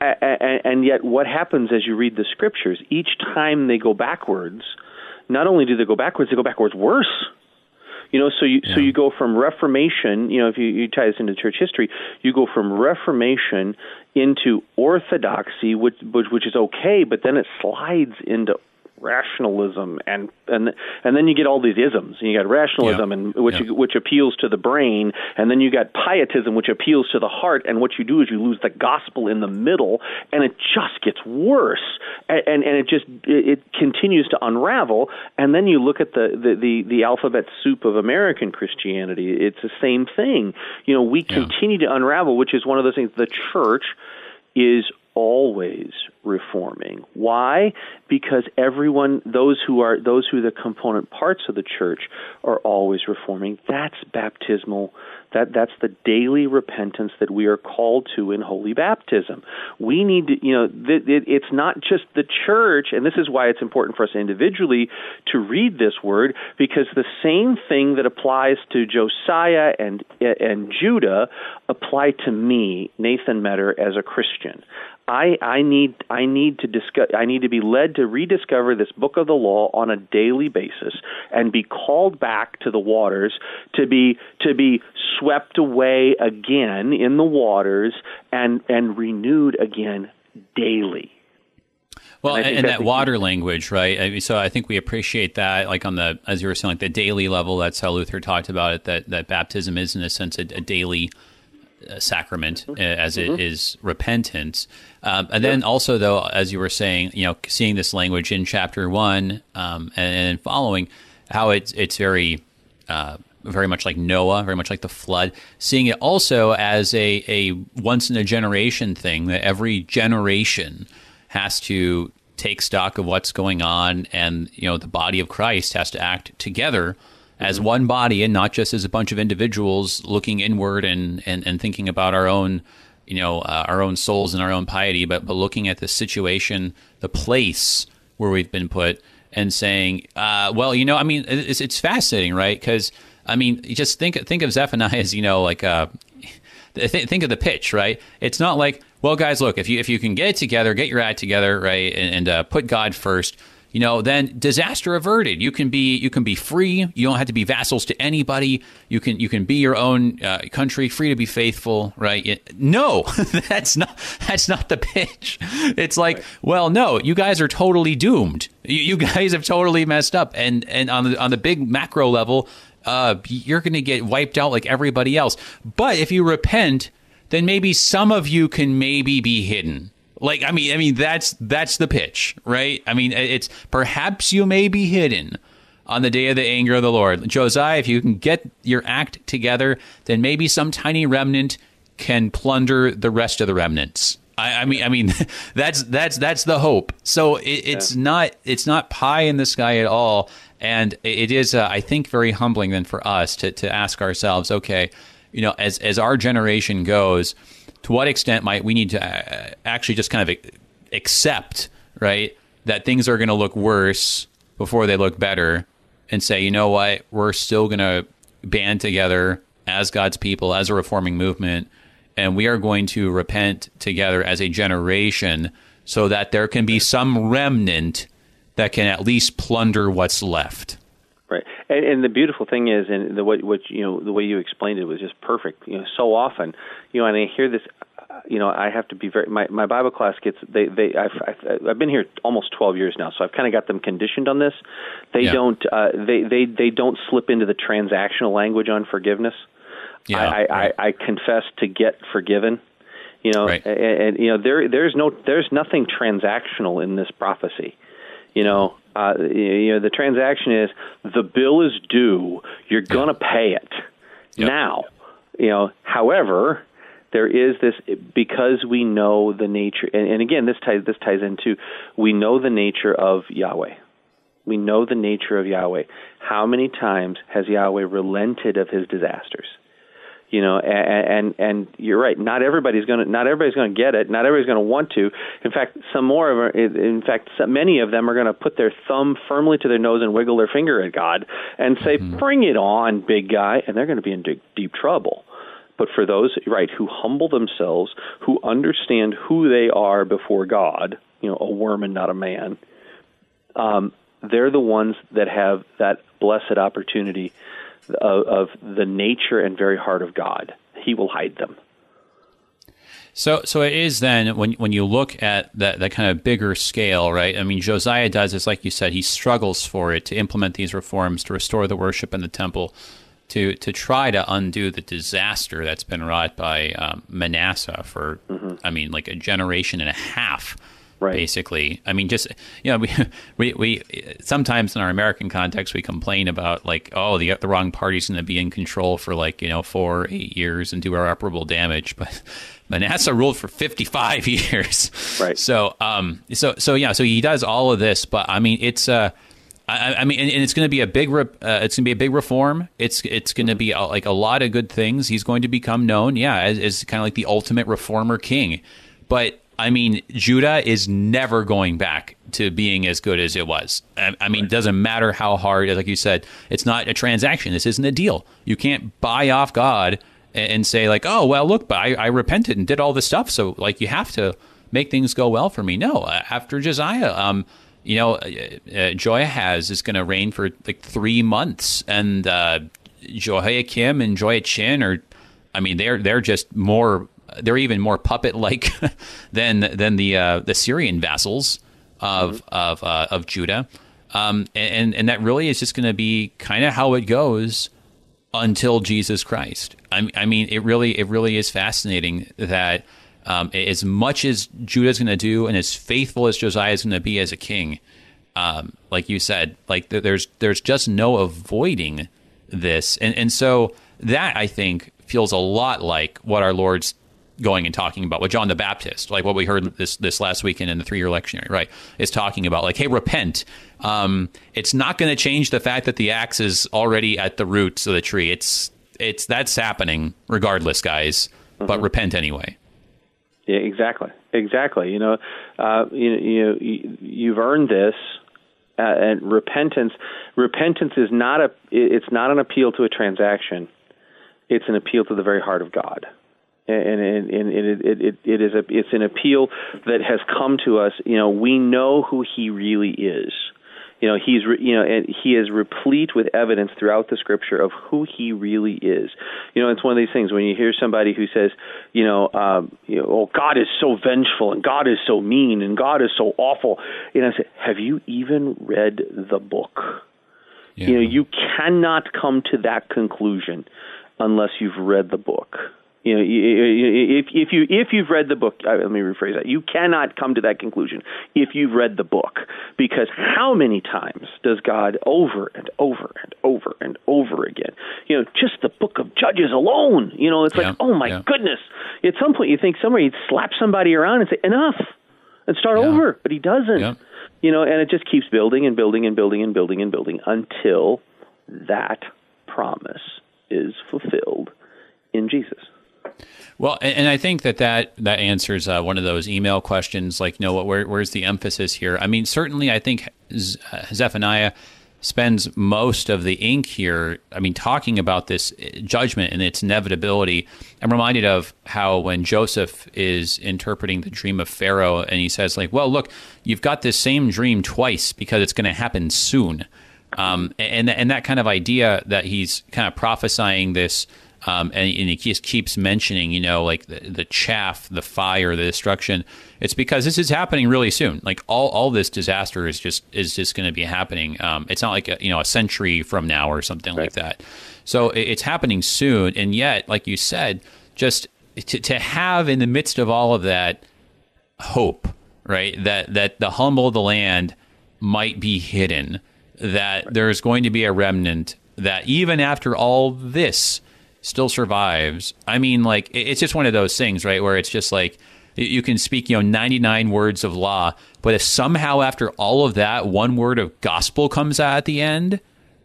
and, and yet what happens as you read the scriptures? Each time they go backwards, not only do they go backwards, they go backwards worse. You know, so you yeah. so you go from Reformation, you know, if you, you tie this into church history, you go from Reformation into Orthodoxy, which which, which is okay, but then it slides into rationalism, and and and then you get all these isms. And you got rationalism, yeah. and which yeah. which appeals to the brain, and then you got pietism, which appeals to the heart. And what you do is you lose the gospel in the middle, and it just gets worse, and and, and it just it, it continues to unravel. And then you look at the the, the the alphabet soup of American Christianity. It's the same thing. You know, we yeah. continue to unravel, which is one of those things. The church is always reforming. Why? Because everyone, those who are, those who are the component parts of the church are always reforming. That's baptismal. That that's the daily repentance that we are called to in holy baptism. We need to, you know, th- it, it's not just the church, and this is why it's important for us individually to read this word, because the same thing that applies to Josiah and and Judah apply to me, Nathan Metter, as a Christian. I, I need I need to discuss, I need to be led to rediscover this book of the law on a daily basis and be called back to the waters, to be to be swept away again in the waters and and renewed again daily. Well, and, and that water language, right? I mean, so I think we appreciate that, like on the, as you were saying, like the daily level. That's how Luther talked about it. That that baptism is, in a sense, a, a daily A sacrament mm-hmm. as it mm-hmm. is repentance. Um, and yeah. then also, though, as you were saying, you know, seeing this language in chapter one um, and, and following, how it's it's very, uh, very much like Noah, very much like the flood, seeing it also as a, a once-in-a-generation thing, that every generation has to take stock of what's going on, and, you know, the body of Christ has to act together as one body, and not just as a bunch of individuals looking inward and, and, and thinking about our own, you know, uh, our own souls and our own piety, but, but looking at the situation, the place where we've been put, and saying, uh, well, you know, I mean, it's it's fascinating, right? Because, I mean, you just think think of Zephaniah as, you know, like, uh, th- think of the pitch, right? It's not like, well, guys, look, if you if you can get it together, get your act together, right, and, and uh, put God first, you know, then disaster averted. You can be you can be free. You don't have to be vassals to anybody. You can you can be your own uh, country, free to be faithful, right? It, no, that's not that's not the pitch. It's like, right. well, no, you guys are totally doomed. You, you guys have totally messed up. And and on the on the big macro level, uh, you're going to get wiped out like everybody else. But if you repent, then maybe some of you can maybe be hidden. Like, I mean, I mean, that's that's the pitch, right? I mean, it's perhaps you may be hidden on the day of the anger of the Lord. Josiah, if you can get your act together, then maybe some tiny remnant can plunder the rest of the remnants. I, I mean, I mean, that's that's that's the hope. So it, it's yeah. not it's not pie in the sky at all. And it is, uh, I think, very humbling then for us to, to ask ourselves, OK, you know, as as our generation goes, to what extent might we need to actually just kind of accept, right, that things are going to look worse before they look better, and say, you know what, we're still going to band together as God's people, as a reforming movement, and we are going to repent together as a generation so that there can be some remnant that can at least plunder what's left. Right, and, and the beautiful thing is, and the what, what you know, the way you explained it was just perfect. You know, so often, you know, and I hear this. Uh, you know, I have to be very. My, my Bible class gets they they. I've, I've I've been here almost twelve years now, so I've kind of got them conditioned on this. They yeah. don't uh, they they they don't slip into the transactional language on forgiveness. Yeah, I, right. I I confess to get forgiven. You know, right. and, and you know there there's no there's nothing transactional in this prophecy. You know. Uh, you know, the transaction is the bill is due. You're going to pay it yep. now. You know, however, there is this because we know the nature. And, and again, this ties this ties into we know the nature of Yahweh. We know the nature of Yahweh. How many times has Yahweh relented of his disasters? You know, and, and and you're right. Not everybody's gonna. Not everybody's gonna get it. Not everybody's gonna want to. In fact, some more of them, in fact, some, many of them are gonna put their thumb firmly to their nose and wiggle their finger at God and say, mm-hmm. "Bring it on, big guy," and they're gonna be in deep, deep trouble. But for those right who humble themselves, who understand who they are before God, you know, a worm and not a man, um, they're the ones that have that blessed opportunity. Of, of the nature and very heart of God, He will hide them. So, so it is then when when you look at that that kind of bigger scale, right? I mean, Josiah does this, like you said, he struggles for it to implement these reforms, to restore the worship in the temple, to to try to undo the disaster that's been wrought by um, Manasseh for, mm-hmm. I mean, like a generation and a half. Right. Basically, I mean, just you know, we, we we sometimes in our American context we complain about like, oh, the the wrong party's going to be in control for like you know four, eight years and do irreparable damage. But Manasseh ruled for fifty-five years, right? So, um, so so yeah, so he does all of this, but I mean, it's uh, I, I mean, and, and it's going to be a big, re- uh, it's going to be a big reform. It's it's going to be a, like a lot of good things. He's going to become known, yeah, as, as kind of like the ultimate reformer king, but. I mean, Judah is never going back to being as good as it was. I, I mean, it doesn't matter how hard, like you said, it's not a transaction. This isn't a deal. You can't buy off God and, and say like, oh, well, look, but I, I repented and did all this stuff. So like you have to make things go well for me. No, after Josiah, um, you know, uh, Jehoahaz is going to reign for like three months. And uh, Jehoiakim and Jehoiachin are, I mean, they're they're just more... They're even more puppet-like than than the uh, the Syrian vassals of mm-hmm. of uh, of Judah, um, and and that really is just going to be kind of how it goes until Jesus Christ. I, I mean, it really it really is fascinating that um, as much as Judah's going to do and as faithful as Josiah is going to be as a king, um, like you said, like there's there's just no avoiding this, and and so that I think feels a lot like what our Lord's going and talking about with John the Baptist, like what we heard this this last weekend in the three-year lectionary, right, is talking about like, hey, repent. Um, it's not going to change the fact that the axe is already at the roots of the tree. It's it's that's happening regardless, guys, mm-hmm. but repent anyway. Yeah, exactly. Exactly. You know, uh, you, you know, you, you've earned this. Uh, and repentance, repentance is not a, it's not an appeal to a transaction. It's an appeal to the very heart of God. And, and, and it, it, it, it is a, it's an appeal that has come to us. You know, we know who He really is. You know, He's re, you know, and He is replete with evidence throughout the Scripture of who He really is. You know, it's one of these things when you hear somebody who says, you know, um, you know, oh, God is so vengeful and God is so mean and God is so awful. And I say, have you even read the book? Yeah. You know, you cannot come to that conclusion unless you've read the book. You know, if if you if you've read the book, let me rephrase that. You cannot come to that conclusion if you've read the book, because how many times does God over and over and over and over again? You know, just the book of Judges alone. You know, it's yeah, like, oh my yeah. goodness! At some point, you think somebody'd slap somebody around and say enough and start yeah. over, but He doesn't. Yeah. You know, and it just keeps building and building and building and building and building until that promise is fulfilled in Jesus. Well, and I think that that, that answers uh, one of those email questions, like, you know, where, where's the emphasis here? I mean, certainly I think Zephaniah spends most of the ink here, I mean, talking about this judgment and its inevitability. I'm reminded of how when Joseph is interpreting the dream of Pharaoh, and he says, like, well, look, you've got this same dream twice because it's going to happen soon. Um, and, and that kind of idea that he's kind of prophesying this, um, and, and he just keeps mentioning, you know, like the, the chaff, the fire, the destruction. It's because this is happening really soon. Like all, all this disaster is just is just going to be happening. Um, it's not like a, you know a century from now or something right. like that. So it, it's happening soon, and yet, like you said, just to, to have in the midst of all of that hope, right? That that the humble of the land might be hidden. That there's going to be a remnant that even after all this still survives. I mean, like, it's just one of those things, right, where it's just like you can speak, you know, ninety-nine words of law, but if somehow after all of that, one word of gospel comes out at the end,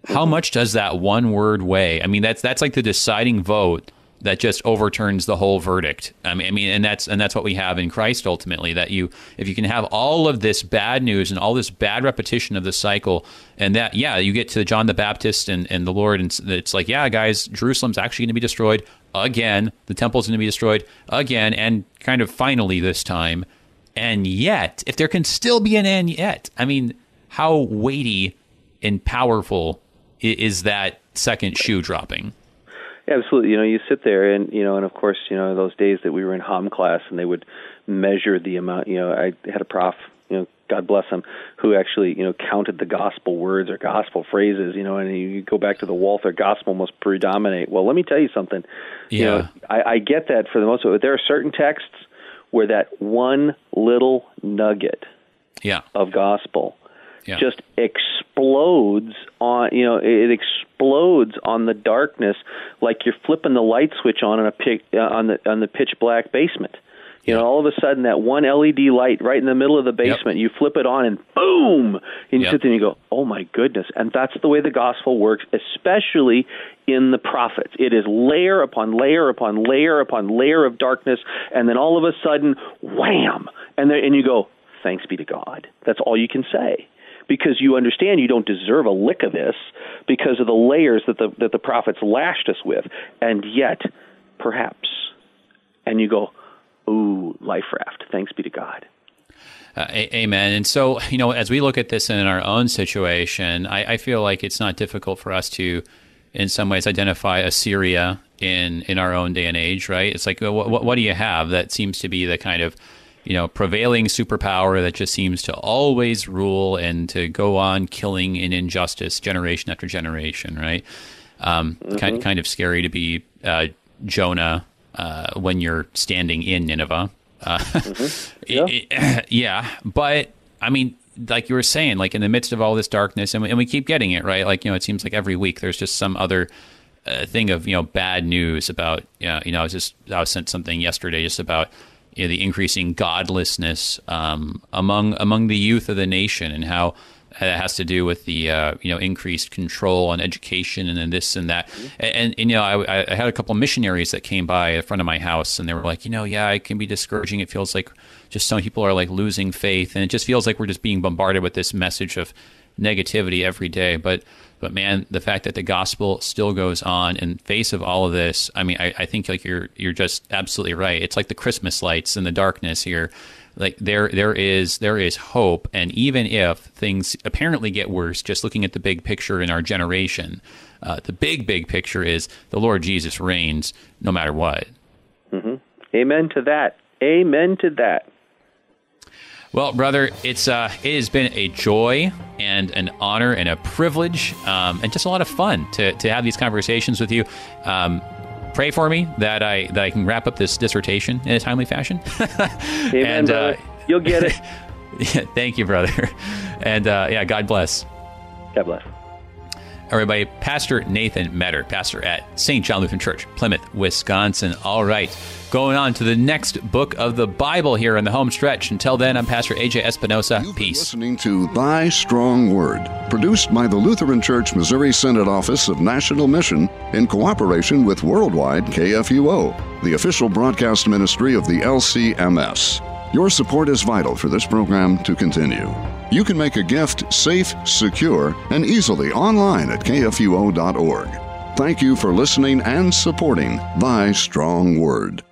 how much does that one word weigh? I mean, that's that's like the deciding vote that just overturns the whole verdict. I mean, I mean, and that's and that's what we have in Christ ultimately. That you, if you can have all of this bad news and all this bad repetition of the cycle, and that, yeah, you get to John the Baptist and, and the Lord, and it's like, yeah, guys, Jerusalem's actually going to be destroyed again. The temple's going to be destroyed again, and kind of finally this time. And yet, if there can still be an and yet, I mean, how weighty and powerful is that second shoe dropping? Absolutely. You know, you sit there and, you know, and of course, you know, those days that we were in H O M class and they would measure the amount, you know, I had a prof, you know, God bless him, who actually, you know, counted the gospel words or gospel phrases, you know, and you go back to the Walther gospel must predominate. Well, let me tell you something. Yeah. You know, I, I get that for the most part. There are certain texts where that one little nugget yeah. of gospel yeah. just explodes on, you know, it explodes on the darkness like you're flipping the light switch on in a pic, uh, on the on the pitch black basement. You know, all of a sudden that one L E D light right in the middle of the basement, yep. you flip it on and boom, and you yep. sit there and you go, oh my goodness. And that's the way the gospel works, especially in the prophets. It is layer upon layer upon layer upon layer of darkness, and then all of a sudden, wham, and there, and you go, thanks be to God. That's all you can say. Because you understand you don't deserve a lick of this because of the layers that the that the prophets lashed us with. And yet, perhaps. And you go, ooh, life raft. Thanks be to God. Uh, a- amen. And so, you know, as we look at this in our own situation, I, I feel like it's not difficult for us to, in some ways, identify Assyria in, in our own day and age, right? It's like, what, what, what do you have that seems to be the kind of, you know, prevailing superpower that just seems to always rule and to go on killing in injustice generation after generation, right? Um, mm-hmm. Kind kind of scary to be uh, Jonah uh, when you're standing in Nineveh. Uh, mm-hmm. yeah. It, it, yeah, but I mean, like you were saying, like in the midst of all this darkness, and we, and we keep getting it, right? Like, you know, it seems like every week there's just some other uh, thing of, you know, bad news about, you know, you know, I was just, I was sent something yesterday just about, you know, the increasing godlessness um, among among the youth of the nation, and how that has to do with the uh, you know increased control on education and then this and that. Mm-hmm. And, and, and you know, I, I had a couple of missionaries that came by in front of my house, and they were like, you know, yeah, it can be discouraging. It feels like just some people are like losing faith, and it just feels like we're just being bombarded with this message of negativity every day. But but man, the fact that the gospel still goes on in face of all of this, I mean, I, I think like you're you're just absolutely right. It's like the Christmas lights in the darkness here. Like there there is there is hope, and even if things apparently get worse, just looking at the big picture in our generation, uh, the big big picture is the Lord Jesus reigns no matter what. Mm-hmm. Amen to that. Amen to that. Well, brother, it's uh, it has been a joy and an honor and a privilege um, and just a lot of fun to, to have these conversations with you. Um, pray for me that I that I can wrap up this dissertation in a timely fashion. Amen, and, brother. Uh, You'll get it. Yeah, thank you, brother. And uh, yeah, God bless. God bless. Everybody, Pastor Nathan Metter, pastor at Saint John Lutheran Church, Plymouth, Wisconsin. All right, going on to the next book of the Bible here in the home stretch. Until then, I'm Pastor A J. Espinosa. You've Peace. You've been listening to Thy Strong Word, produced by the Lutheran Church Missouri Synod Office of National Mission in cooperation with Worldwide K F U O, the official broadcast ministry of the L C M S. Your support is vital for this program to continue. You can make a gift safe, secure, and easily online at K F U O dot org. Thank you for listening and supporting Thy Strong Word.